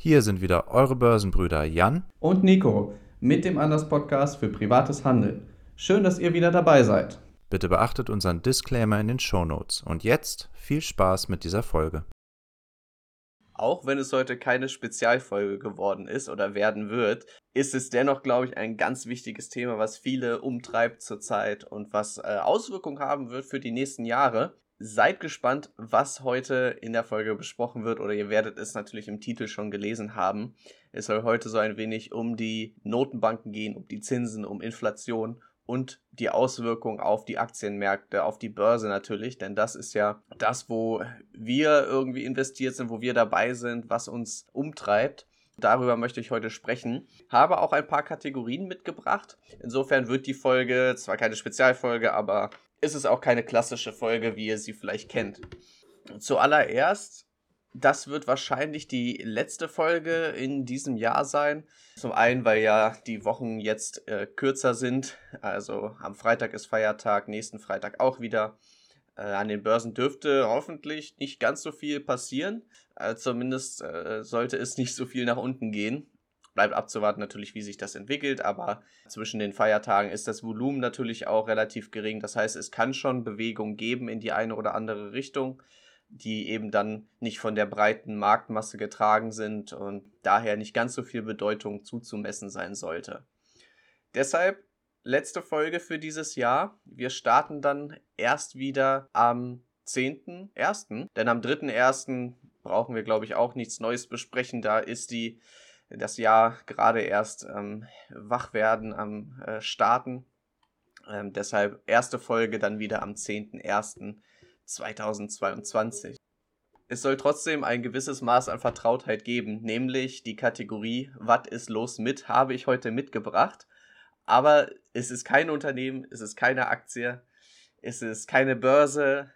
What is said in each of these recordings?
Hier sind wieder eure Börsenbrüder Jan und Nico mit dem Anders-Podcast für privates Handeln. Schön, dass ihr wieder dabei seid. Bitte beachtet unseren Disclaimer in den Shownotes. Und jetzt viel Spaß mit dieser Folge. Auch wenn es heute keine Spezialfolge geworden ist oder werden wird, ist es dennoch, glaube ich, ein ganz wichtiges Thema, was viele umtreibt zurzeit und was Auswirkungen haben wird für die nächsten Jahre. Seid gespannt, was heute in der Folge besprochen wird, oder ihr werdet es natürlich im Titel schon gelesen haben. Es soll heute so ein wenig um die Notenbanken gehen, um die Zinsen, um Inflation und die Auswirkungen auf die Aktienmärkte, auf die Börse natürlich, denn das ist ja das, wo wir irgendwie investiert sind, wo wir dabei sind, was uns umtreibt. Darüber möchte ich heute sprechen. Habe auch ein paar Kategorien mitgebracht. Insofern wird die Folge zwar keine Spezialfolge, aber ist es auch keine klassische Folge, wie ihr sie vielleicht kennt. Zuallererst, das wird wahrscheinlich die letzte Folge in diesem Jahr sein. Zum einen, weil ja die Wochen jetzt kürzer sind. Also am Freitag ist Feiertag, nächsten Freitag auch wieder. An den Börsen dürfte hoffentlich nicht ganz so viel passieren. Zumindest sollte es nicht so viel nach unten gehen. Bleibt abzuwarten natürlich, wie sich das entwickelt, aber zwischen den Feiertagen ist das Volumen natürlich auch relativ gering. Das heißt, es kann schon Bewegung geben in die eine oder andere Richtung, die eben dann nicht von der breiten Marktmasse getragen sind und daher nicht ganz so viel Bedeutung zuzumessen sein sollte. Deshalb letzte Folge für dieses Jahr. Wir starten dann erst wieder am 10.01., denn am 3.01. brauchen wir, glaube ich, auch nichts Neues besprechen. Da ist das Jahr gerade erst Wachwerden am Starten. Deshalb erste Folge dann wieder am 10.01.2022. Es soll trotzdem ein gewisses Maß an Vertrautheit geben, nämlich die Kategorie "Was ist los mit?" habe ich heute mitgebracht. Aber es ist kein Unternehmen, es ist keine Aktie, es ist keine Börse.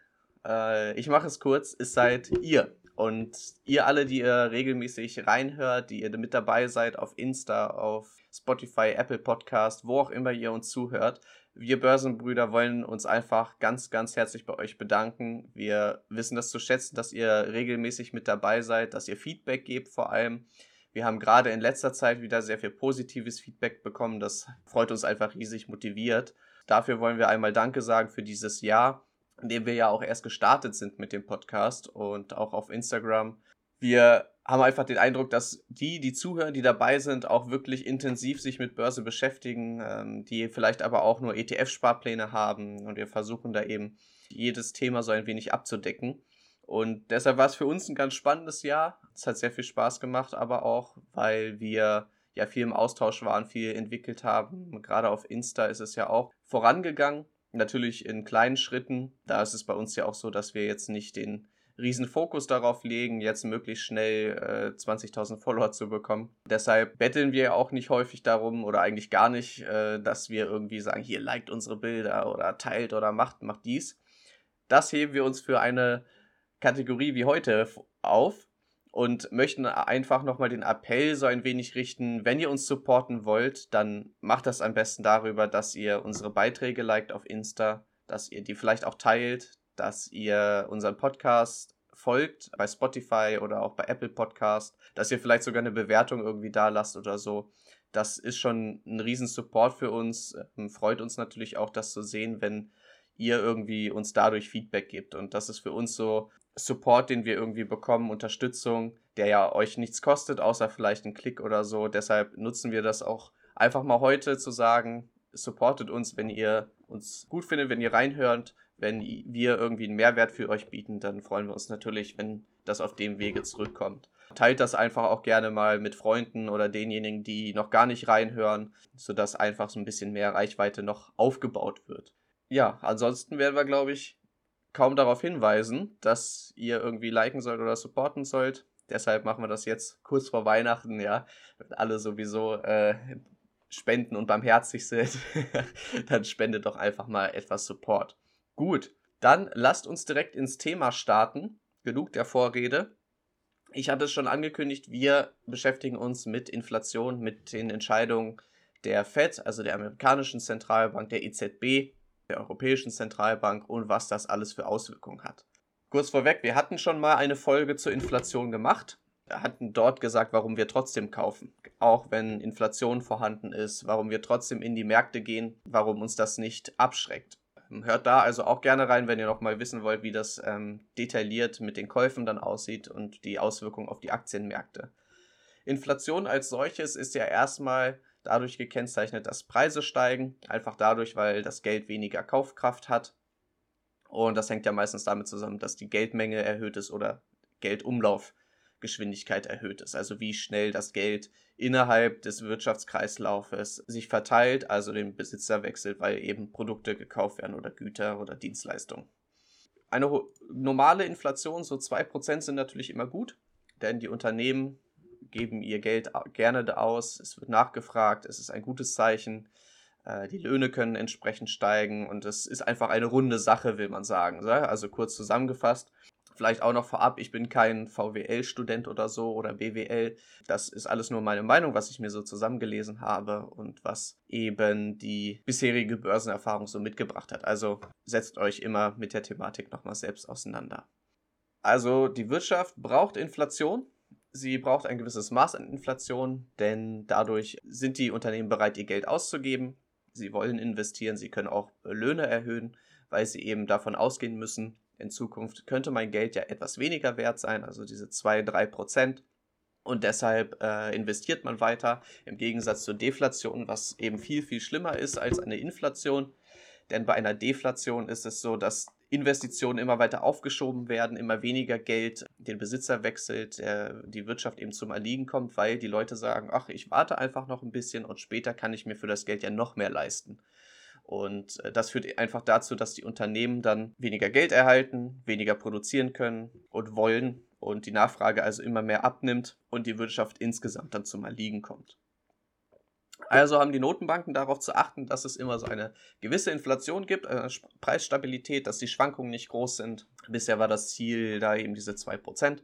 Ich mache es kurz, es seid ihr. Und ihr alle, die ihr regelmäßig reinhört, die ihr mit dabei seid auf Insta, auf Spotify, Apple Podcast, wo auch immer ihr uns zuhört, wir Börsenbrüder wollen uns einfach ganz, ganz herzlich bei euch bedanken. Wir wissen das zu schätzen, dass ihr regelmäßig mit dabei seid, dass ihr Feedback gebt vor allem. Wir haben gerade in letzter Zeit wieder sehr viel positives Feedback bekommen. Das freut uns einfach riesig, motiviert. Dafür wollen wir einmal Danke sagen für dieses Jahr, in dem wir ja auch erst gestartet sind mit dem Podcast und auch auf Instagram. Wir haben einfach den Eindruck, dass die zuhören, die dabei sind, auch wirklich intensiv sich mit Börse beschäftigen, die vielleicht aber auch nur ETF-Sparpläne haben, und wir versuchen da eben jedes Thema so ein wenig abzudecken. Und deshalb war es für uns ein ganz spannendes Jahr. Es hat sehr viel Spaß gemacht, aber auch, weil wir ja viel im Austausch waren, viel entwickelt haben. Gerade auf Insta ist es ja auch vorangegangen. Natürlich in kleinen Schritten. Da ist es bei uns ja auch so, dass wir jetzt nicht den riesen Fokus darauf legen, jetzt möglichst schnell 20.000 Follower zu bekommen. Deshalb betteln wir auch nicht häufig darum, oder eigentlich gar nicht, dass wir irgendwie sagen, hier, liked unsere Bilder oder teilt oder macht dies. Das heben wir uns für eine Kategorie wie heute auf und möchten einfach nochmal den Appell so ein wenig richten: Wenn ihr uns supporten wollt, dann macht das am besten darüber, dass ihr unsere Beiträge liked auf Insta, dass ihr die vielleicht auch teilt, dass ihr unseren Podcast folgt bei Spotify oder auch bei Apple Podcast, dass ihr vielleicht sogar eine Bewertung irgendwie da lasst oder so. Das ist schon ein riesen Support für uns. Freut uns natürlich auch, das zu sehen, wenn ihr irgendwie uns dadurch Feedback gebt, und das ist für uns so Support, den wir irgendwie bekommen, Unterstützung, der ja euch nichts kostet, außer vielleicht einen Klick oder so. Deshalb nutzen wir das auch einfach mal heute zu sagen, supportet uns, wenn ihr uns gut findet, wenn ihr reinhört, wenn wir irgendwie einen Mehrwert für euch bieten, dann freuen wir uns natürlich, wenn das auf dem Wege zurückkommt. Teilt das einfach auch gerne mal mit Freunden oder denjenigen, die noch gar nicht reinhören, sodass einfach so ein bisschen mehr Reichweite noch aufgebaut wird. Ja, ansonsten werden wir, glaube ich, kaum darauf hinweisen, dass ihr irgendwie liken sollt oder supporten sollt. Deshalb machen wir das jetzt kurz vor Weihnachten, ja, wenn alle sowieso spenden und barmherzig sind, dann spendet doch einfach mal etwas Support. Gut, dann lasst uns direkt ins Thema starten. Genug der Vorrede. Ich hatte es schon angekündigt, wir beschäftigen uns mit Inflation, mit den Entscheidungen der FED, also der amerikanischen Zentralbank, der EZB, der Europäischen Zentralbank, und was das alles für Auswirkungen hat. Kurz vorweg, wir hatten schon mal eine Folge zur Inflation gemacht. hatten dort gesagt, warum wir trotzdem kaufen, auch wenn Inflation vorhanden ist, warum wir trotzdem in die Märkte gehen, warum uns das nicht abschreckt. Hört da also auch gerne rein, wenn ihr noch mal wissen wollt, wie das detailliert mit den Käufen dann aussieht und die Auswirkungen auf die Aktienmärkte. Inflation als solches ist ja erstmal dadurch gekennzeichnet, dass Preise steigen, einfach dadurch, weil das Geld weniger Kaufkraft hat. Und das hängt ja meistens damit zusammen, dass die Geldmenge erhöht ist oder Geldumlaufgeschwindigkeit erhöht ist. Also wie schnell das Geld innerhalb des Wirtschaftskreislaufes sich verteilt, also den Besitzer wechselt, weil eben Produkte gekauft werden oder Güter oder Dienstleistungen. Eine normale Inflation, so 2% sind natürlich immer gut, denn die Unternehmen geben ihr Geld gerne aus, es wird nachgefragt, es ist ein gutes Zeichen. Die Löhne können entsprechend steigen und es ist einfach eine runde Sache, will man sagen. Also kurz zusammengefasst, vielleicht auch noch vorab, ich bin kein VWL-Student oder so oder BWL. Das ist alles nur meine Meinung, was ich mir so zusammengelesen habe und was eben die bisherige Börsenerfahrung so mitgebracht hat. Also setzt euch immer mit der Thematik nochmal selbst auseinander. Also die Wirtschaft braucht Inflation. Sie braucht ein gewisses Maß an Inflation, denn dadurch sind die Unternehmen bereit, ihr Geld auszugeben. Sie wollen investieren, sie können auch Löhne erhöhen, weil sie eben davon ausgehen müssen, in Zukunft könnte mein Geld ja etwas weniger wert sein, also diese 2-3%. Und deshalb investiert man weiter, im Gegensatz zur Deflation, was eben viel, viel schlimmer ist als eine Inflation. Denn bei einer Deflation ist es so, dass Investitionen immer weiter aufgeschoben werden, immer weniger Geld den Besitzer wechselt, die Wirtschaft eben zum Erliegen kommt, weil die Leute sagen, ach, ich warte einfach noch ein bisschen und später kann ich mir für das Geld ja noch mehr leisten. Und das führt einfach dazu, dass die Unternehmen dann weniger Geld erhalten, weniger produzieren können und wollen und die Nachfrage also immer mehr abnimmt und die Wirtschaft insgesamt dann zum Erliegen kommt. Also haben die Notenbanken darauf zu achten, dass es immer so eine gewisse Inflation gibt, eine Preisstabilität, dass die Schwankungen nicht groß sind. Bisher war das Ziel da eben diese 2%.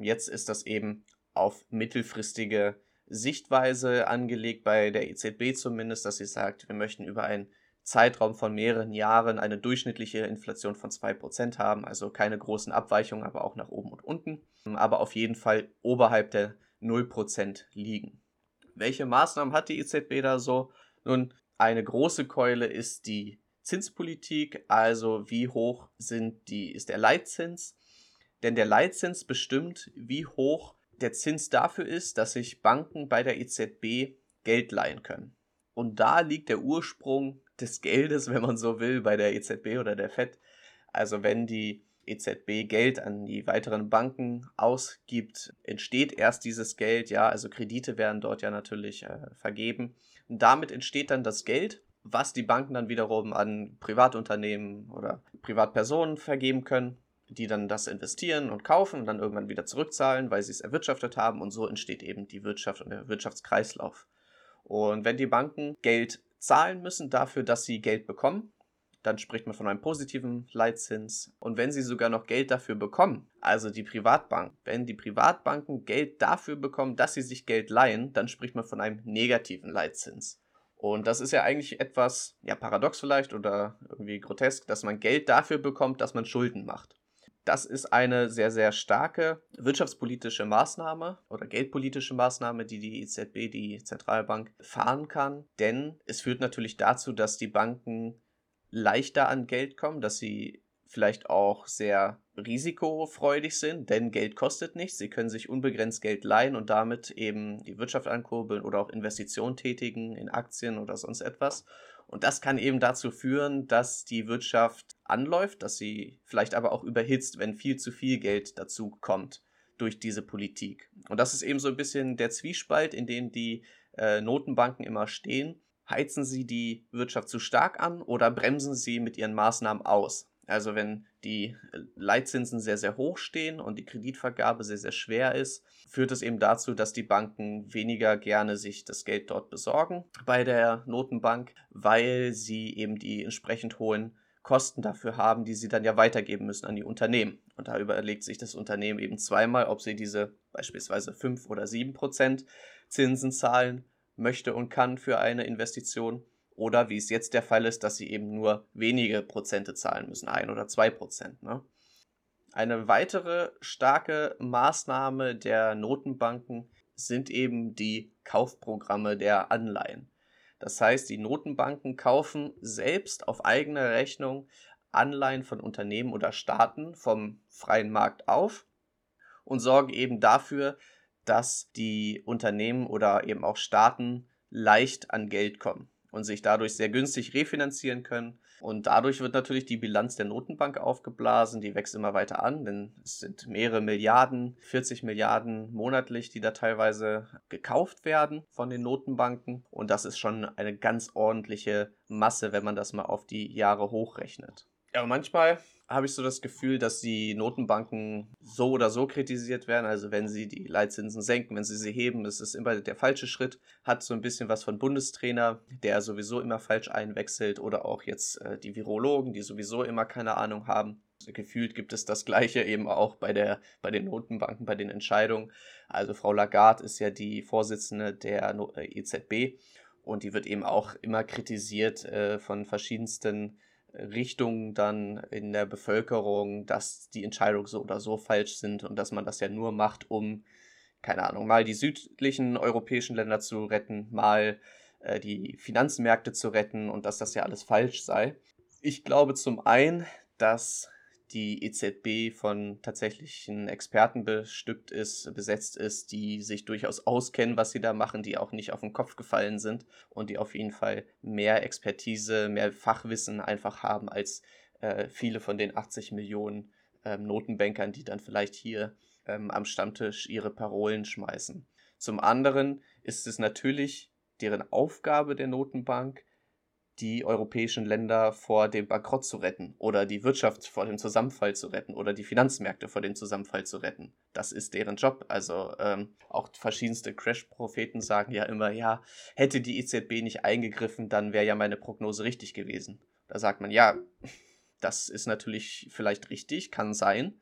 Jetzt ist das eben auf mittelfristige Sichtweise angelegt, bei der EZB zumindest, dass sie sagt, wir möchten über einen Zeitraum von mehreren Jahren eine durchschnittliche Inflation von 2% haben. Also keine großen Abweichungen, aber auch nach oben und unten. Aber auf jeden Fall oberhalb der 0% liegen. Welche Maßnahmen hat die EZB da so? Nun, eine große Keule ist die Zinspolitik, also wie hoch ist der Leitzins. Denn der Leitzins bestimmt, wie hoch der Zins dafür ist, dass sich Banken bei der EZB Geld leihen können. Und da liegt der Ursprung des Geldes, wenn man so will, bei der EZB oder der FED. Also wenn die EZB Geld an die weiteren Banken ausgibt, entsteht erst dieses Geld, ja, also Kredite werden dort ja natürlich vergeben. Und damit entsteht dann das Geld, was die Banken dann wiederum an Privatunternehmen oder Privatpersonen vergeben können, die dann das investieren und kaufen und dann irgendwann wieder zurückzahlen, weil sie es erwirtschaftet haben, und so entsteht eben die Wirtschaft und der Wirtschaftskreislauf. Und wenn die Banken Geld zahlen müssen dafür, dass sie Geld bekommen, dann spricht man von einem positiven Leitzins. Und wenn sie sogar noch Geld dafür bekommen, also die Privatbank, wenn die Privatbanken Geld dafür bekommen, dass sie sich Geld leihen, dann spricht man von einem negativen Leitzins. Und das ist ja eigentlich etwas, ja, paradox vielleicht oder irgendwie grotesk, dass man Geld dafür bekommt, dass man Schulden macht. Das ist eine sehr, sehr starke wirtschaftspolitische Maßnahme oder geldpolitische Maßnahme, die die EZB, die Zentralbank, fahren kann. Denn es führt natürlich dazu, dass die Banken leichter an Geld kommen, dass sie vielleicht auch sehr risikofreudig sind, denn Geld kostet nichts. Sie können sich unbegrenzt Geld leihen und damit eben die Wirtschaft ankurbeln oder auch Investitionen tätigen in Aktien oder sonst etwas. Und das kann eben dazu führen, dass die Wirtschaft anläuft, dass sie vielleicht aber auch überhitzt, wenn viel zu viel Geld dazu kommt durch diese Politik. Und das ist eben so ein bisschen der Zwiespalt, in dem die Notenbanken immer stehen. Heizen sie die Wirtschaft zu stark an oder bremsen sie mit ihren Maßnahmen aus? Also wenn die Leitzinsen sehr, sehr hoch stehen und die Kreditvergabe sehr, sehr schwer ist, führt es eben dazu, dass die Banken weniger gerne sich das Geld dort besorgen bei der Notenbank, weil sie eben die entsprechend hohen Kosten dafür haben, die sie dann ja weitergeben müssen an die Unternehmen. Und da überlegt sich das Unternehmen eben zweimal, ob sie diese beispielsweise 5 oder 7% Zinsen zahlen möchte und kann für eine Investition, oder wie es jetzt der Fall ist, dass sie eben nur wenige Prozente zahlen müssen, 1 oder 2%. Ne? Eine weitere starke Maßnahme der Notenbanken sind eben die Kaufprogramme der Anleihen. Das heißt, die Notenbanken kaufen selbst auf eigene Rechnung Anleihen von Unternehmen oder Staaten vom freien Markt auf und sorgen eben dafür, dass die Unternehmen oder eben auch Staaten leicht an Geld kommen und sich dadurch sehr günstig refinanzieren können. Und dadurch wird natürlich die Bilanz der Notenbank aufgeblasen, die wächst immer weiter an, denn es sind mehrere Milliarden, 40 Milliarden monatlich, die da teilweise gekauft werden von den Notenbanken. Und das ist schon eine ganz ordentliche Masse, wenn man das mal auf die Jahre hochrechnet. Ja, manchmal habe ich so das Gefühl, dass die Notenbanken so oder so kritisiert werden. Also wenn sie die Leitzinsen senken, wenn sie heben, das ist immer der falsche Schritt. Hat so ein bisschen was von Bundestrainer, der sowieso immer falsch einwechselt, oder auch jetzt die Virologen, die sowieso immer keine Ahnung haben. Gefühlt gibt es das Gleiche eben auch bei den Notenbanken, bei den Entscheidungen. Also Frau Lagarde ist ja die Vorsitzende der EZB und die wird eben auch immer kritisiert von verschiedensten Richtungen dann in der Bevölkerung, dass die Entscheidungen so oder so falsch sind und dass man das ja nur macht, um, keine Ahnung, mal die südlichen europäischen Länder zu retten, mal die Finanzmärkte zu retten und dass das ja alles falsch sei. Ich glaube zum einen, dass die EZB von tatsächlichen Experten besetzt ist, die sich durchaus auskennen, was sie da machen, die auch nicht auf den Kopf gefallen sind und die auf jeden Fall mehr Expertise, mehr Fachwissen einfach haben als viele von den 80 Millionen Notenbankern, die dann vielleicht hier am Stammtisch ihre Parolen schmeißen. Zum anderen ist es natürlich deren Aufgabe der Notenbank, die europäischen Länder vor dem Bankrott zu retten oder die Wirtschaft vor dem Zusammenfall zu retten oder die Finanzmärkte vor dem Zusammenfall zu retten. Das ist deren Job. Also auch verschiedenste Crash-Propheten sagen ja immer, ja, hätte die EZB nicht eingegriffen, dann wäre ja meine Prognose richtig gewesen. Da sagt man, ja, das ist natürlich vielleicht richtig, kann sein,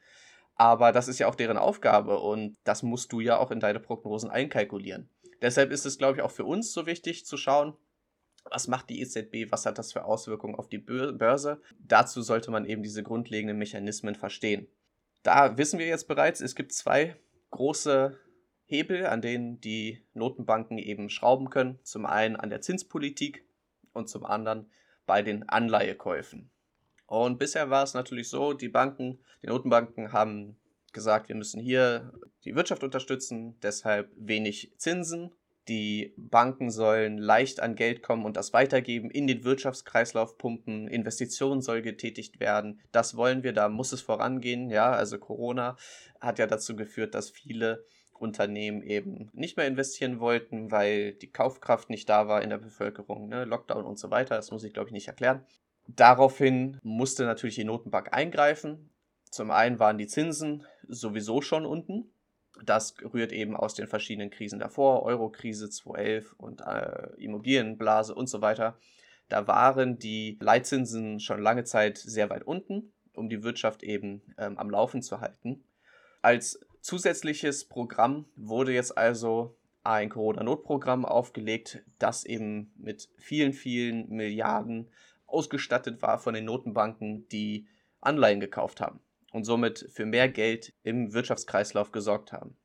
aber das ist ja auch deren Aufgabe und das musst du ja auch in deine Prognosen einkalkulieren. Deshalb ist es, glaube ich, auch für uns so wichtig zu schauen, was macht die EZB, was hat das für Auswirkungen auf die Börse? Dazu sollte man eben diese grundlegenden Mechanismen verstehen. Da wissen wir jetzt bereits, es gibt zwei große Hebel, an denen die Notenbanken eben schrauben können. Zum einen an der Zinspolitik und zum anderen bei den Anleihekäufen. Und bisher war es natürlich so, die Notenbanken haben gesagt, wir müssen hier die Wirtschaft unterstützen, deshalb wenig Zinsen. Die Banken sollen leicht an Geld kommen und das weitergeben, in den Wirtschaftskreislauf pumpen, Investitionen sollen getätigt werden. Das wollen wir, da muss es vorangehen. Ja, also Corona hat ja dazu geführt, dass viele Unternehmen eben nicht mehr investieren wollten, weil die Kaufkraft nicht da war in der Bevölkerung, ne? Lockdown und so weiter, das muss ich, glaube ich, nicht erklären. Daraufhin musste natürlich die Notenbank eingreifen. Zum einen waren die Zinsen sowieso schon unten. Das rührt eben aus den verschiedenen Krisen davor, Euro-Krise 2011 und Immobilienblase und so weiter. Da waren die Leitzinsen schon lange Zeit sehr weit unten, um die Wirtschaft eben am Laufen zu halten. Als zusätzliches Programm wurde jetzt also ein Corona-Notprogramm aufgelegt, das eben mit vielen, vielen Milliarden ausgestattet war von den Notenbanken, die Anleihen gekauft haben und somit für mehr Geld im Wirtschaftskreislauf gesorgt haben.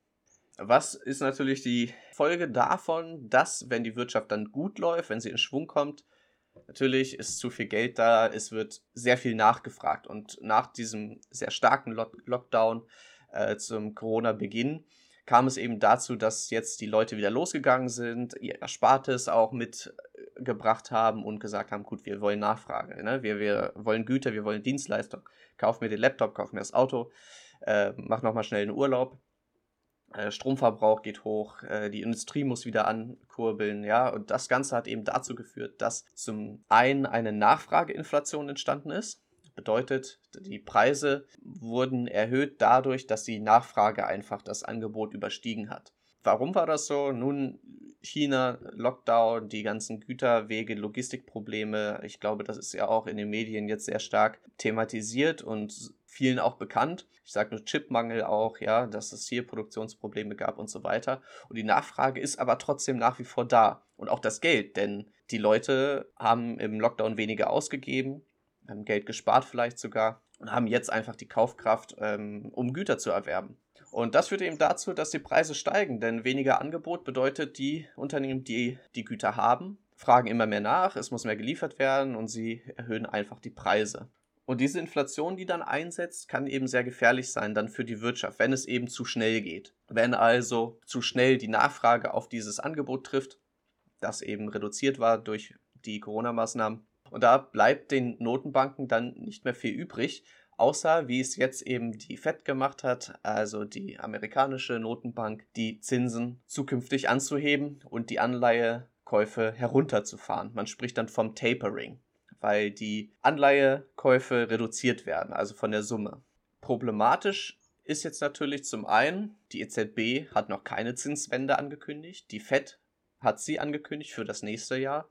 Was ist natürlich die Folge davon, dass, wenn die Wirtschaft dann gut läuft, wenn sie in Schwung kommt, natürlich ist zu viel Geld da, es wird sehr viel nachgefragt. Und nach diesem sehr starken Lockdown zum Corona-Beginn kam es eben dazu, dass jetzt die Leute wieder losgegangen sind, ihr Erspartes auch mitgebracht haben und gesagt haben, gut, wir wollen Nachfrage, ne? Wir wollen Güter, wir wollen Dienstleistung. Kauf mir den Laptop, kauf mir das Auto, mach nochmal schnell einen Urlaub. Stromverbrauch geht hoch, die Industrie muss wieder ankurbeln, ja, und das Ganze hat eben dazu geführt, dass zum einen eine Nachfrageinflation entstanden ist. Bedeutet, die Preise wurden erhöht dadurch, dass die Nachfrage einfach das Angebot überstiegen hat. Warum war das so? Nun, China, Lockdown, die ganzen Güterwege, Logistikprobleme. Ich glaube, das ist ja auch in den Medien jetzt sehr stark thematisiert und vielen auch bekannt. Ich sage nur Chipmangel auch, ja, dass es hier Produktionsprobleme gab und so weiter. Und die Nachfrage ist aber trotzdem nach wie vor da. Und auch das Geld, denn die Leute haben im Lockdown weniger ausgegeben, haben Geld gespart vielleicht sogar und haben jetzt einfach die Kaufkraft, um Güter zu erwerben. Und das führt eben dazu, dass die Preise steigen, denn weniger Angebot bedeutet, die Unternehmen, die die Güter haben, fragen immer mehr nach, es muss mehr geliefert werden und sie erhöhen einfach die Preise. Und diese Inflation, die dann einsetzt, kann eben sehr gefährlich sein dann für die Wirtschaft, wenn es eben zu schnell geht. Wenn also zu schnell die Nachfrage auf dieses Angebot trifft, das eben reduziert war durch die Corona-Maßnahmen. Und da bleibt den Notenbanken dann nicht mehr viel übrig, außer wie es jetzt eben die FED gemacht hat, also die amerikanische Notenbank, die Zinsen zukünftig anzuheben und die Anleihekäufe herunterzufahren. Man spricht dann vom Tapering, weil die Anleihekäufe reduziert werden, also von der Summe. Problematisch ist jetzt natürlich zum einen, die EZB hat noch keine Zinswende angekündigt, die FED hat sie angekündigt für das nächste Jahr,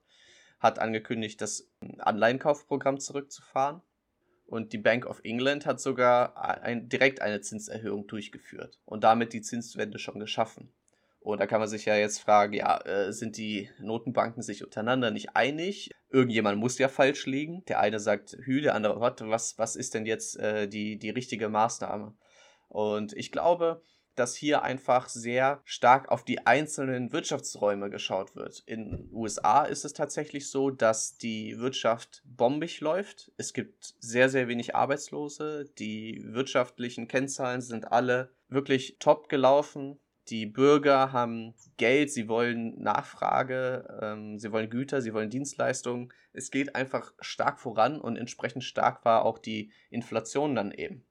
hat angekündigt, das Anleihenkaufprogramm zurückzufahren und die Bank of England hat sogar direkt eine Zinserhöhung durchgeführt und damit die Zinswende schon geschaffen. Und da kann man sich ja jetzt fragen, sind die Notenbanken sich untereinander nicht einig? Irgendjemand muss ja falsch liegen. Der eine sagt Hü, der andere Hott. Was ist denn jetzt die richtige Maßnahme? Und ich glaube, dass hier einfach sehr stark auf die einzelnen Wirtschaftsräume geschaut wird. In den USA ist es tatsächlich so, dass die Wirtschaft bombig läuft. Es gibt sehr, sehr wenig Arbeitslose. Die wirtschaftlichen Kennzahlen sind alle wirklich top gelaufen. Die Bürger haben Geld, sie wollen Nachfrage, sie wollen Güter, sie wollen Dienstleistungen. Es geht einfach stark voran und entsprechend stark war auch die Inflation dann eben.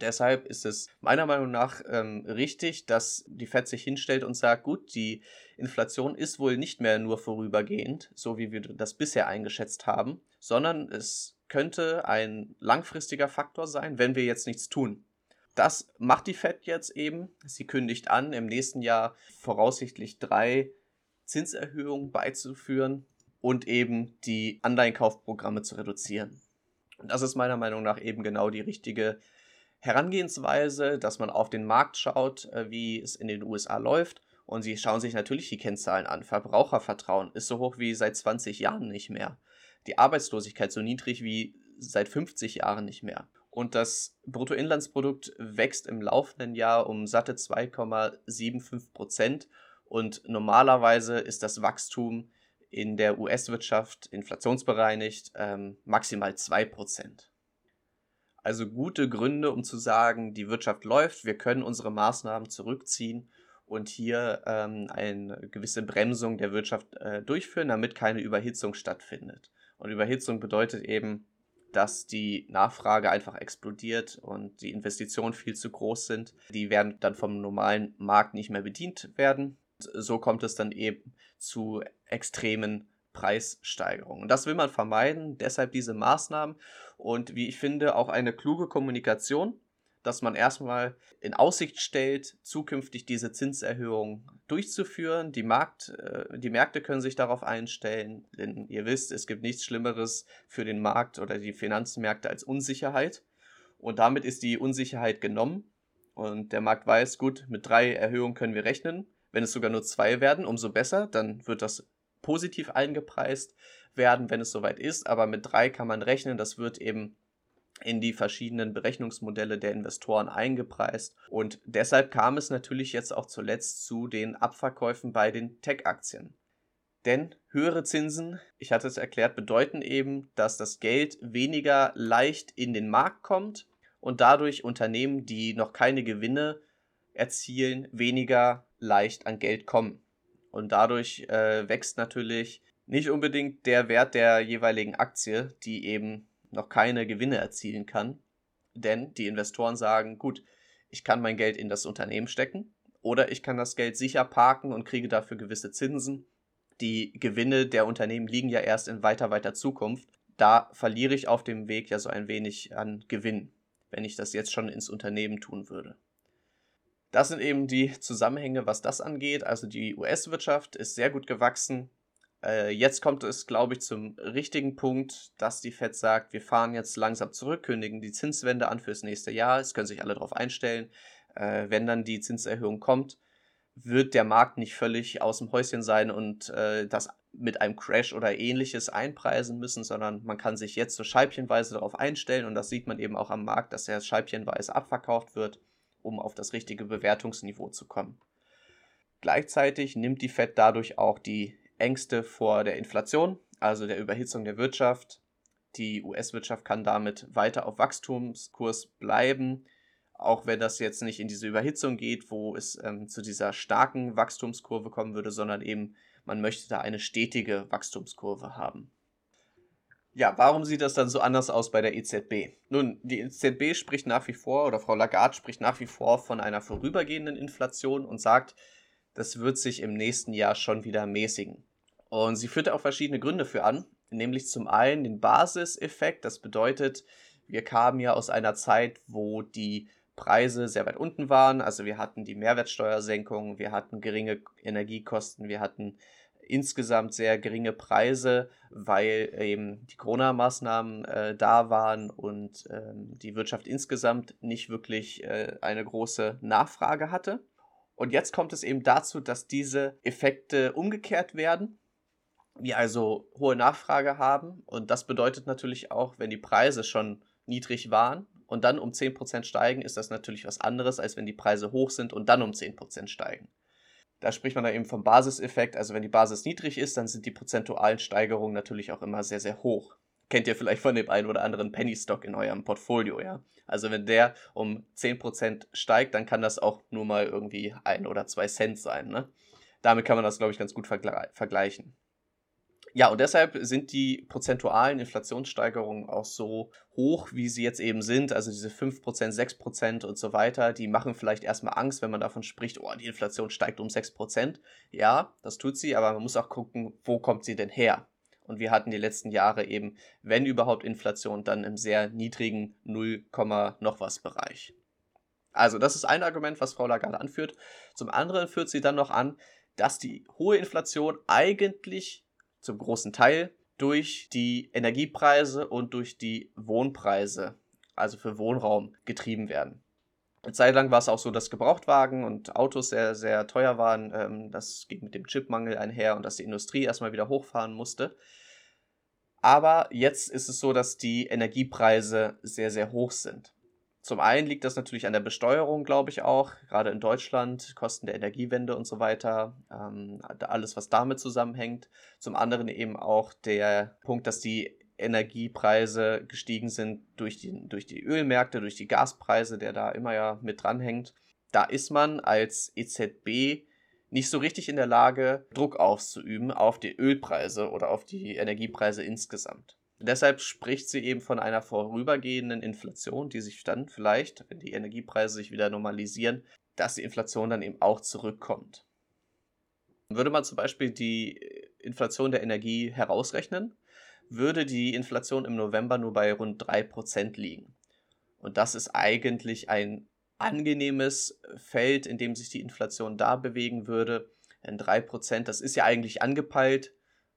Deshalb ist es meiner Meinung nach richtig, dass die FED sich hinstellt und sagt, gut, die Inflation ist wohl nicht mehr nur vorübergehend, so wie wir das bisher eingeschätzt haben, sondern es könnte ein langfristiger Faktor sein, wenn wir jetzt nichts tun. Das macht die FED jetzt eben. Sie kündigt an, im nächsten Jahr voraussichtlich 3 Zinserhöhungen beizuführen und eben die Anleihenkaufprogramme zu reduzieren. Und das ist meiner Meinung nach eben genau die richtige Herangehensweise, dass man auf den Markt schaut, wie es in den USA läuft. Und sie schauen sich natürlich die Kennzahlen an. Verbrauchervertrauen ist so hoch wie seit 20 Jahren nicht mehr. Die Arbeitslosigkeit so niedrig wie seit 50 Jahren nicht mehr. Und das Bruttoinlandsprodukt wächst im laufenden Jahr um satte 2,75% und normalerweise ist das Wachstum in der US-Wirtschaft inflationsbereinigt maximal 2%. Also gute Gründe, um zu sagen, die Wirtschaft läuft, wir können unsere Maßnahmen zurückziehen und hier eine gewisse Bremsung der Wirtschaft durchführen, damit keine Überhitzung stattfindet. Und Überhitzung bedeutet eben, dass die Nachfrage einfach explodiert und die Investitionen viel zu groß sind. Die werden dann vom normalen Markt nicht mehr bedient werden. So kommt es dann eben zu extremen Preissteigerungen. Und das will man vermeiden, deshalb diese Maßnahmen und wie ich finde auch eine kluge Kommunikation, dass man erstmal in Aussicht stellt, zukünftig diese Zinserhöhung durchzuführen. Die Märkte können sich darauf einstellen, denn ihr wisst, es gibt nichts Schlimmeres für den Markt oder die Finanzmärkte als Unsicherheit. Und damit ist die Unsicherheit genommen und der Markt weiß, gut, mit 3 Erhöhungen können wir rechnen. Wenn es sogar nur 2 werden, umso besser, dann wird das positiv eingepreist werden, wenn es soweit ist. Aber mit 3 kann man rechnen, das wird eben in die verschiedenen Berechnungsmodelle der Investoren eingepreist. Und deshalb kam es natürlich jetzt auch zuletzt zu den Abverkäufen bei den Tech-Aktien. Denn höhere Zinsen, ich hatte es erklärt, bedeuten eben, dass das Geld weniger leicht in den Markt kommt und dadurch Unternehmen, die noch keine Gewinne erzielen, weniger leicht an Geld kommen. Und dadurch wächst natürlich nicht unbedingt der Wert der jeweiligen Aktie, die eben noch keine Gewinne erzielen kann, denn die Investoren sagen, gut, ich kann mein Geld in das Unternehmen stecken oder ich kann das Geld sicher parken und kriege dafür gewisse Zinsen. Die Gewinne der Unternehmen liegen ja erst in weiter Zukunft. Da verliere ich auf dem Weg ja so ein wenig an Gewinn, wenn ich das jetzt schon ins Unternehmen tun würde. Das sind eben die Zusammenhänge, was das angeht. Also die US-Wirtschaft ist sehr gut gewachsen. Jetzt kommt es, glaube ich, zum richtigen Punkt, dass die FED sagt, wir fahren jetzt langsam zurück, kündigen die Zinswende an fürs nächste Jahr. Es können sich alle darauf einstellen. Wenn dann die Zinserhöhung kommt, wird der Markt nicht völlig aus dem Häuschen sein und das mit einem Crash oder Ähnliches einpreisen müssen, sondern man kann sich jetzt so scheibchenweise darauf einstellen und das sieht man eben auch am Markt, dass er scheibchenweise abverkauft wird, um auf das richtige Bewertungsniveau zu kommen. Gleichzeitig nimmt die FED dadurch auch die Ängste vor der Inflation, also der Überhitzung der Wirtschaft. Die US-Wirtschaft kann damit weiter auf Wachstumskurs bleiben, auch wenn das jetzt nicht in diese Überhitzung geht, wo es zu dieser starken Wachstumskurve kommen würde, sondern eben man möchte da eine stetige Wachstumskurve haben. Ja, warum sieht das dann so anders aus bei der EZB? Nun, die EZB spricht nach wie vor, oder Frau Lagarde spricht nach wie vor von einer vorübergehenden Inflation und sagt, das wird sich im nächsten Jahr schon wieder mäßigen. Und sie führt auch verschiedene Gründe für an, nämlich zum einen den Basiseffekt. Das bedeutet, wir kamen ja aus einer Zeit, wo die Preise sehr weit unten waren. Also wir hatten die Mehrwertsteuersenkung, wir hatten geringe Energiekosten, wir hatten insgesamt sehr geringe Preise, weil eben die Corona-Maßnahmen da waren und die Wirtschaft insgesamt nicht wirklich eine große Nachfrage hatte. Und jetzt kommt es eben dazu, dass diese Effekte umgekehrt werden. Wir also hohe Nachfrage haben und das bedeutet natürlich auch, wenn die Preise schon niedrig waren und dann um 10% steigen, ist das natürlich was anderes, als wenn die Preise hoch sind und dann um 10% steigen. Da spricht man dann eben vom Basiseffekt, also wenn die Basis niedrig ist, dann sind die prozentualen Steigerungen natürlich auch immer sehr, sehr hoch. Kennt ihr vielleicht von dem einen oder anderen Penny-Stock in eurem Portfolio, ja? Also wenn der um 10% steigt, dann kann das auch nur mal irgendwie 1 oder 2 Cent sein, ne? Damit kann man das, glaube ich, ganz gut vergleichen. Ja, und deshalb sind die prozentualen Inflationssteigerungen auch so hoch, wie sie jetzt eben sind. Also diese 5%, 6% und so weiter, die machen vielleicht erstmal Angst, wenn man davon spricht, oh, die Inflation steigt um 6%. Ja, das tut sie, aber man muss auch gucken, wo kommt sie denn her? Und wir hatten die letzten Jahre eben, wenn überhaupt Inflation, dann im sehr niedrigen 0, noch was Bereich. Also das ist ein Argument, was Frau Lagarde anführt. Zum anderen führt sie dann noch an, dass die hohe Inflation eigentlich zum großen Teil durch die Energiepreise und durch die Wohnpreise, also für Wohnraum, getrieben werden. Eine Zeit lang war es auch so, dass Gebrauchtwagen und Autos sehr, sehr teuer waren. Das ging mit dem Chipmangel einher und dass die Industrie erstmal wieder hochfahren musste. Aber jetzt ist es so, dass die Energiepreise sehr, sehr hoch sind. Zum einen liegt das natürlich an der Besteuerung, glaube ich auch, gerade in Deutschland, Kosten der Energiewende und so weiter, alles, was damit zusammenhängt. Zum anderen eben auch der Punkt, dass die Energiepreise gestiegen sind durch die Ölmärkte, durch die Gaspreise, der da immer ja mit dranhängt. Da ist man als EZB nicht so richtig in der Lage, Druck auszuüben auf die Ölpreise oder auf die Energiepreise insgesamt. Deshalb spricht sie eben von einer vorübergehenden Inflation, die sich dann vielleicht, wenn die Energiepreise sich wieder normalisieren, dass die Inflation dann eben auch zurückkommt. Würde man zum Beispiel die Inflation der Energie herausrechnen, würde die Inflation im November nur bei rund 3% liegen. Und das ist eigentlich ein angenehmes Feld, in dem sich die Inflation da bewegen würde. Denn 3%, das ist ja eigentlich angepeilt,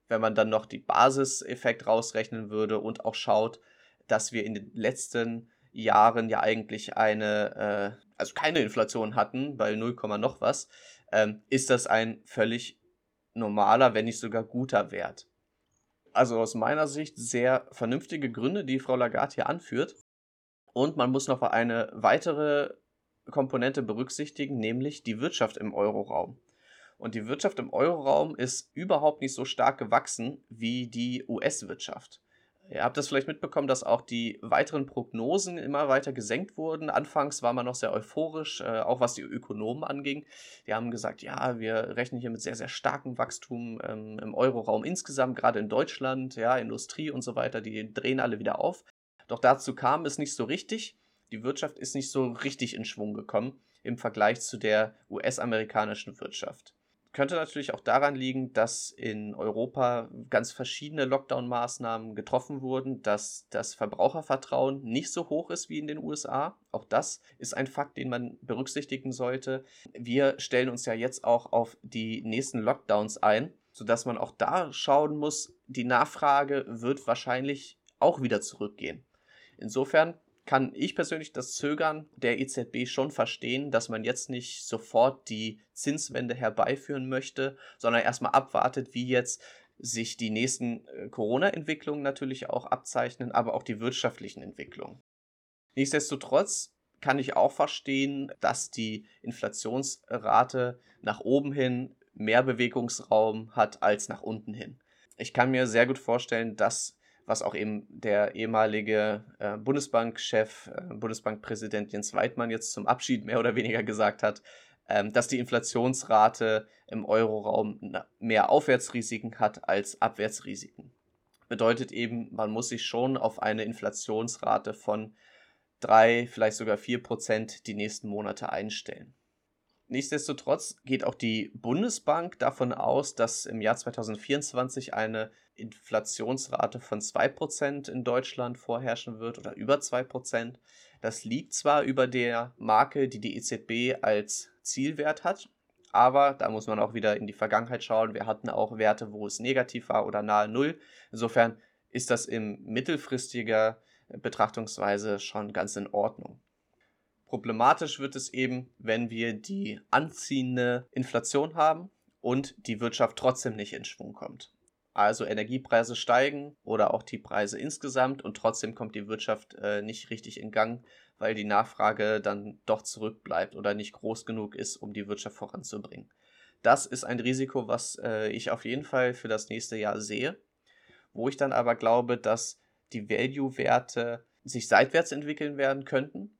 wenn man dann noch die Basiseffekt rausrechnen würde und auch schaut, dass wir in den letzten Jahren ja eigentlich also keine Inflation hatten, bei 0, noch was, ist das ein völlig normaler, wenn nicht sogar guter Wert. Also aus meiner Sicht sehr vernünftige Gründe, die Frau Lagarde hier anführt. Und man muss noch eine weitere Komponente berücksichtigen, nämlich die Wirtschaft im Euroraum. Und die Wirtschaft im Euroraum ist überhaupt nicht so stark gewachsen wie die US-Wirtschaft. Ihr habt das vielleicht mitbekommen, dass auch die weiteren Prognosen immer weiter gesenkt wurden. Anfangs war man noch sehr euphorisch, auch was die Ökonomen anging. Die haben gesagt, ja, wir rechnen hier mit sehr, sehr starkem Wachstum im Euroraum insgesamt, gerade in Deutschland, ja, Industrie und so weiter, die drehen alle wieder auf. Doch dazu kam es nicht so richtig. Die Wirtschaft ist nicht so richtig in Schwung gekommen im Vergleich zu der US-amerikanischen Wirtschaft. Könnte natürlich auch daran liegen, dass in Europa ganz verschiedene Lockdown-Maßnahmen getroffen wurden, dass das Verbrauchervertrauen nicht so hoch ist wie in den USA. Auch das ist ein Fakt, den man berücksichtigen sollte. Wir stellen uns ja jetzt auch auf die nächsten Lockdowns ein, sodass man auch da schauen muss, die Nachfrage wird wahrscheinlich auch wieder zurückgehen. Insofern kann ich persönlich das Zögern der EZB schon verstehen, dass man jetzt nicht sofort die Zinswende herbeiführen möchte, sondern erstmal abwartet, wie jetzt sich die nächsten Corona-Entwicklungen natürlich auch abzeichnen, aber auch die wirtschaftlichen Entwicklungen. Nichtsdestotrotz kann ich auch verstehen, dass die Inflationsrate nach oben hin mehr Bewegungsraum hat als nach unten hin. Ich kann mir sehr gut vorstellen, dass, was auch eben der ehemalige Bundesbankpräsident Jens Weidmann jetzt zum Abschied mehr oder weniger gesagt hat, dass die Inflationsrate im Euroraum mehr Aufwärtsrisiken hat als Abwärtsrisiken. Bedeutet eben, man muss sich schon auf eine Inflationsrate von 3, vielleicht sogar 4% die nächsten Monate einstellen. Nichtsdestotrotz geht auch die Bundesbank davon aus, dass im Jahr 2024 eine Inflationsrate von 2% in Deutschland vorherrschen wird oder über 2%. Das liegt zwar über der Marke, die die EZB als Zielwert hat, aber da muss man auch wieder in die Vergangenheit schauen. Wir hatten auch Werte, wo es negativ war oder nahe Null. Insofern ist das in mittelfristiger Betrachtungsweise schon ganz in Ordnung. Problematisch wird es eben, wenn wir die anziehende Inflation haben und die Wirtschaft trotzdem nicht in Schwung kommt. Also Energiepreise steigen oder auch die Preise insgesamt und trotzdem kommt die Wirtschaft nicht richtig in Gang, weil die Nachfrage dann doch zurückbleibt oder nicht groß genug ist, um die Wirtschaft voranzubringen. Das ist ein Risiko, was ich auf jeden Fall für das nächste Jahr sehe, wo ich dann aber glaube, dass die Value-Werte sich seitwärts entwickeln werden könnten.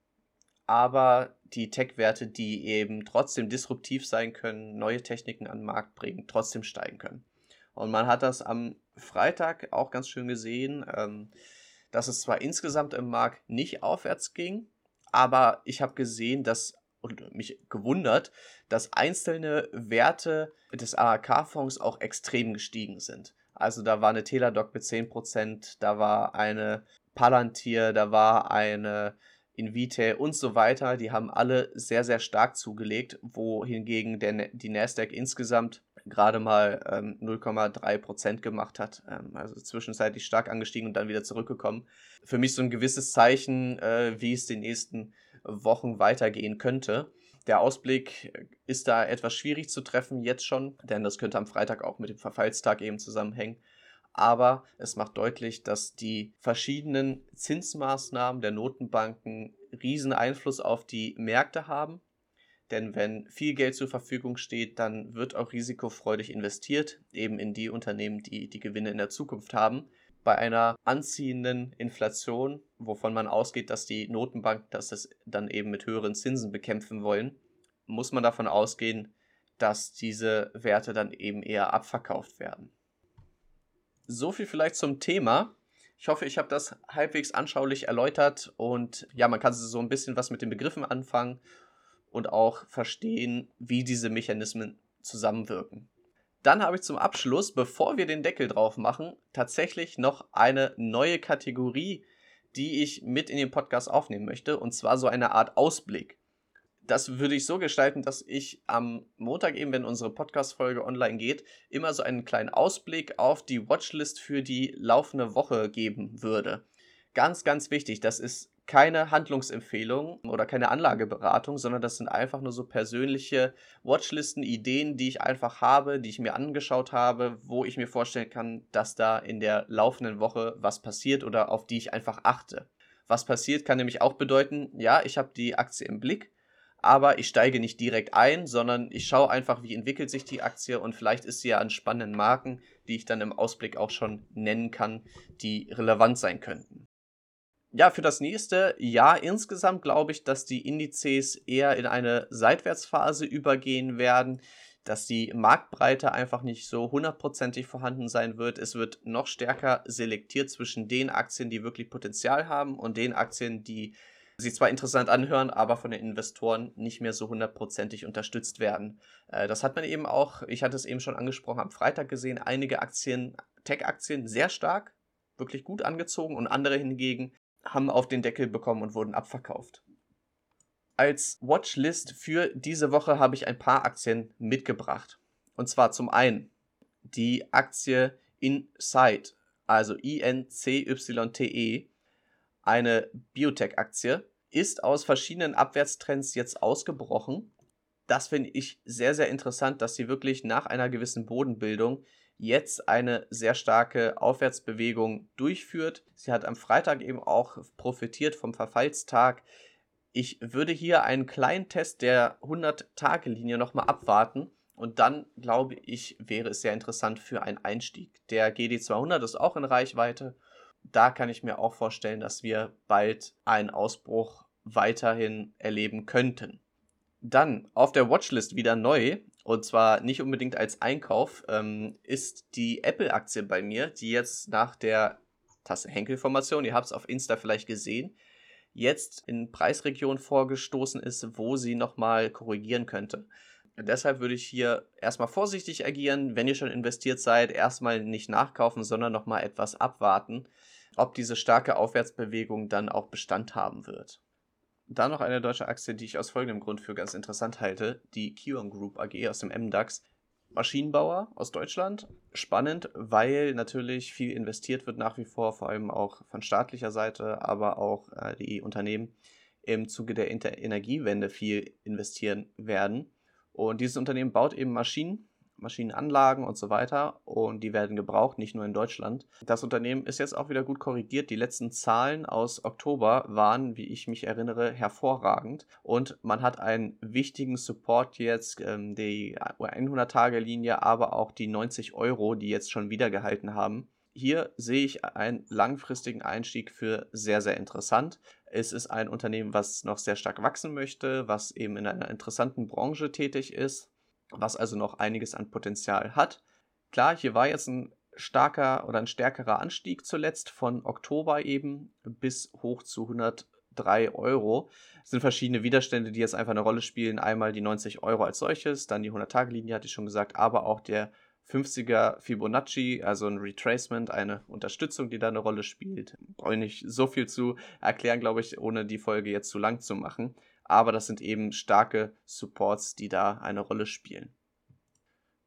Aber die Tech-Werte, die eben trotzdem disruptiv sein können, neue Techniken an den Markt bringen, trotzdem steigen können. Und man hat das am Freitag auch ganz schön gesehen, dass es zwar insgesamt im Markt nicht aufwärts ging, aber ich habe gesehen, dass und mich gewundert, dass einzelne Werte des ARK-Fonds auch extrem gestiegen sind. Also da war eine Teladoc mit 10%, da war eine Palantir, da war eine Invitae und so weiter, die haben alle sehr, sehr stark zugelegt, wohingegen die Nasdaq insgesamt gerade mal 0,3% gemacht hat, also zwischenzeitlich stark angestiegen und dann wieder zurückgekommen. Für mich so ein gewisses Zeichen, wie es den nächsten Wochen weitergehen könnte. Der Ausblick ist da etwas schwierig zu treffen jetzt schon, denn das könnte am Freitag auch mit dem Verfallstag eben zusammenhängen. Aber es macht deutlich, dass die verschiedenen Zinsmaßnahmen der Notenbanken riesen Einfluss auf die Märkte haben. Denn wenn viel Geld zur Verfügung steht, dann wird auch risikofreudig investiert, eben in die Unternehmen, die die Gewinne in der Zukunft haben. Bei einer anziehenden Inflation, wovon man ausgeht, dass die Notenbanken das dann eben mit höheren Zinsen bekämpfen wollen, muss man davon ausgehen, dass diese Werte dann eben eher abverkauft werden. So viel vielleicht zum Thema. Ich hoffe, ich habe das halbwegs anschaulich erläutert und ja, man kann so ein bisschen was mit den Begriffen anfangen und auch verstehen, wie diese Mechanismen zusammenwirken. Dann habe ich zum Abschluss, bevor wir den Deckel drauf machen, tatsächlich noch eine neue Kategorie, die ich mit in den Podcast aufnehmen möchte, und zwar so eine Art Ausblick. Das würde ich so gestalten, dass ich am Montag eben, wenn unsere Podcast-Folge online geht, immer so einen kleinen Ausblick auf die Watchlist für die laufende Woche geben würde. Ganz, ganz wichtig, das ist keine Handlungsempfehlung oder keine Anlageberatung, sondern das sind einfach nur so persönliche Watchlisten, Ideen, die ich einfach habe, die ich mir angeschaut habe, wo ich mir vorstellen kann, dass da in der laufenden Woche was passiert oder auf die ich einfach achte. Was passiert, kann nämlich auch bedeuten, ja, ich habe die Aktie im Blick, aber ich steige nicht direkt ein, sondern ich schaue einfach, wie entwickelt sich die Aktie und vielleicht ist sie ja an spannenden Marken, die ich dann im Ausblick auch schon nennen kann, die relevant sein könnten. Ja, für das nächste Jahr insgesamt glaube ich, dass die Indizes eher in eine Seitwärtsphase übergehen werden, dass die Marktbreite einfach nicht so hundertprozentig vorhanden sein wird. Es wird noch stärker selektiert zwischen den Aktien, die wirklich Potenzial haben und den Aktien, die sich zwar interessant anhören, aber von den Investoren nicht mehr so hundertprozentig unterstützt werden. Das hat man eben auch, ich hatte es eben schon angesprochen, am Freitag gesehen, einige Aktien, Tech-Aktien, sehr stark, wirklich gut angezogen und andere hingegen haben auf den Deckel bekommen und wurden abverkauft. Als Watchlist für diese Woche habe ich ein paar Aktien mitgebracht. Und zwar zum einen die Aktie INCYTE, also INCYTE, eine Biotech-Aktie, ist aus verschiedenen Abwärtstrends jetzt ausgebrochen. Das finde ich sehr, sehr interessant, dass sie wirklich nach einer gewissen Bodenbildung jetzt eine sehr starke Aufwärtsbewegung durchführt. Sie hat am Freitag eben auch profitiert vom Verfallstag. Ich würde hier einen kleinen Test der 100-Tage-Linie nochmal abwarten und dann, glaube ich, wäre es sehr interessant für einen Einstieg. Der GD200 ist auch in Reichweite. Da kann ich mir auch vorstellen, dass wir bald einen Ausbruch weiterhin erleben könnten. Dann auf der Watchlist wieder neu, und zwar nicht unbedingt als Einkauf, ist die Apple-Aktie bei mir, die jetzt nach der Tasse-Henkel-Formation, ihr habt es auf Insta vielleicht gesehen, jetzt in Preisregionen vorgestoßen ist, wo sie nochmal korrigieren könnte. Deshalb würde ich hier erstmal vorsichtig agieren, wenn ihr schon investiert seid, erstmal nicht nachkaufen, sondern nochmal etwas abwarten, ob diese starke Aufwärtsbewegung dann auch Bestand haben wird. Dann noch eine deutsche Aktie, die ich aus folgendem Grund für ganz interessant halte, die Kion Group AG aus dem MDAX. Maschinenbauer aus Deutschland, spannend, weil natürlich viel investiert wird nach wie vor allem auch von staatlicher Seite, aber auch die Unternehmen im Zuge der Energiewende viel investieren werden. Und dieses Unternehmen baut eben Maschinen, Maschinenanlagen und so weiter, und die werden gebraucht, nicht nur in Deutschland. Das Unternehmen ist jetzt auch wieder gut korrigiert. Die letzten Zahlen aus Oktober waren, wie ich mich erinnere, hervorragend, und man hat einen wichtigen Support jetzt, die 100-Tage-Linie, aber auch die 90 €, die jetzt schon wieder gehalten haben. Hier sehe ich einen langfristigen Einstieg für sehr, sehr interessant. Es ist ein Unternehmen, was noch sehr stark wachsen möchte, was eben in einer interessanten Branche tätig ist, was also noch einiges an Potenzial hat. Klar, hier war jetzt ein starker oder ein stärkerer Anstieg zuletzt von Oktober eben bis hoch zu 103 €. Es sind verschiedene Widerstände, die jetzt einfach eine Rolle spielen. Einmal die 90 € als solches, dann die 100-Tage-Linie, hatte ich schon gesagt, aber auch der 50er Fibonacci, also ein Retracement, eine Unterstützung, die da eine Rolle spielt. Brauche ich nicht so viel zu erklären, glaube ich, ohne die Folge jetzt zu lang zu machen. Aber das sind eben starke Supports, die da eine Rolle spielen.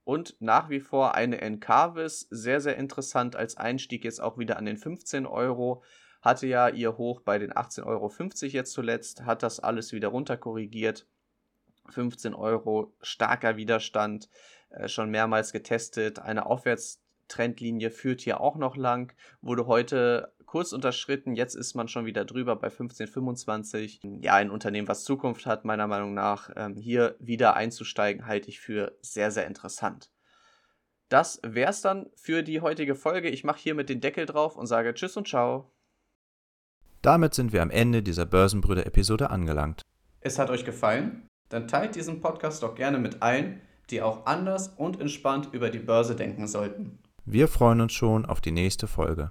Und nach wie vor eine Encarvis, sehr, sehr interessant als Einstieg, jetzt auch wieder an den 15 €. Hatte ja ihr Hoch bei den 18,50 € jetzt zuletzt, hat das alles wieder runter korrigiert. 15 €, starker Widerstand, schon mehrmals getestet. Eine Aufwärtstrendlinie führt hier auch noch lang, wurde heute kurz unterschritten, jetzt ist man schon wieder drüber bei 15,25. Ja, ein Unternehmen, was Zukunft hat, meiner Meinung nach. Hier wieder einzusteigen, halte ich für sehr, sehr interessant. Das wäre es dann für die heutige Folge. Ich mache hier mit den Deckel drauf und sage Tschüss und Ciao. Damit sind wir am Ende dieser Börsenbrüder-Episode angelangt. Es hat euch gefallen? Dann teilt diesen Podcast doch gerne mit allen, die auch anders und entspannt über die Börse denken sollten. Wir freuen uns schon auf die nächste Folge.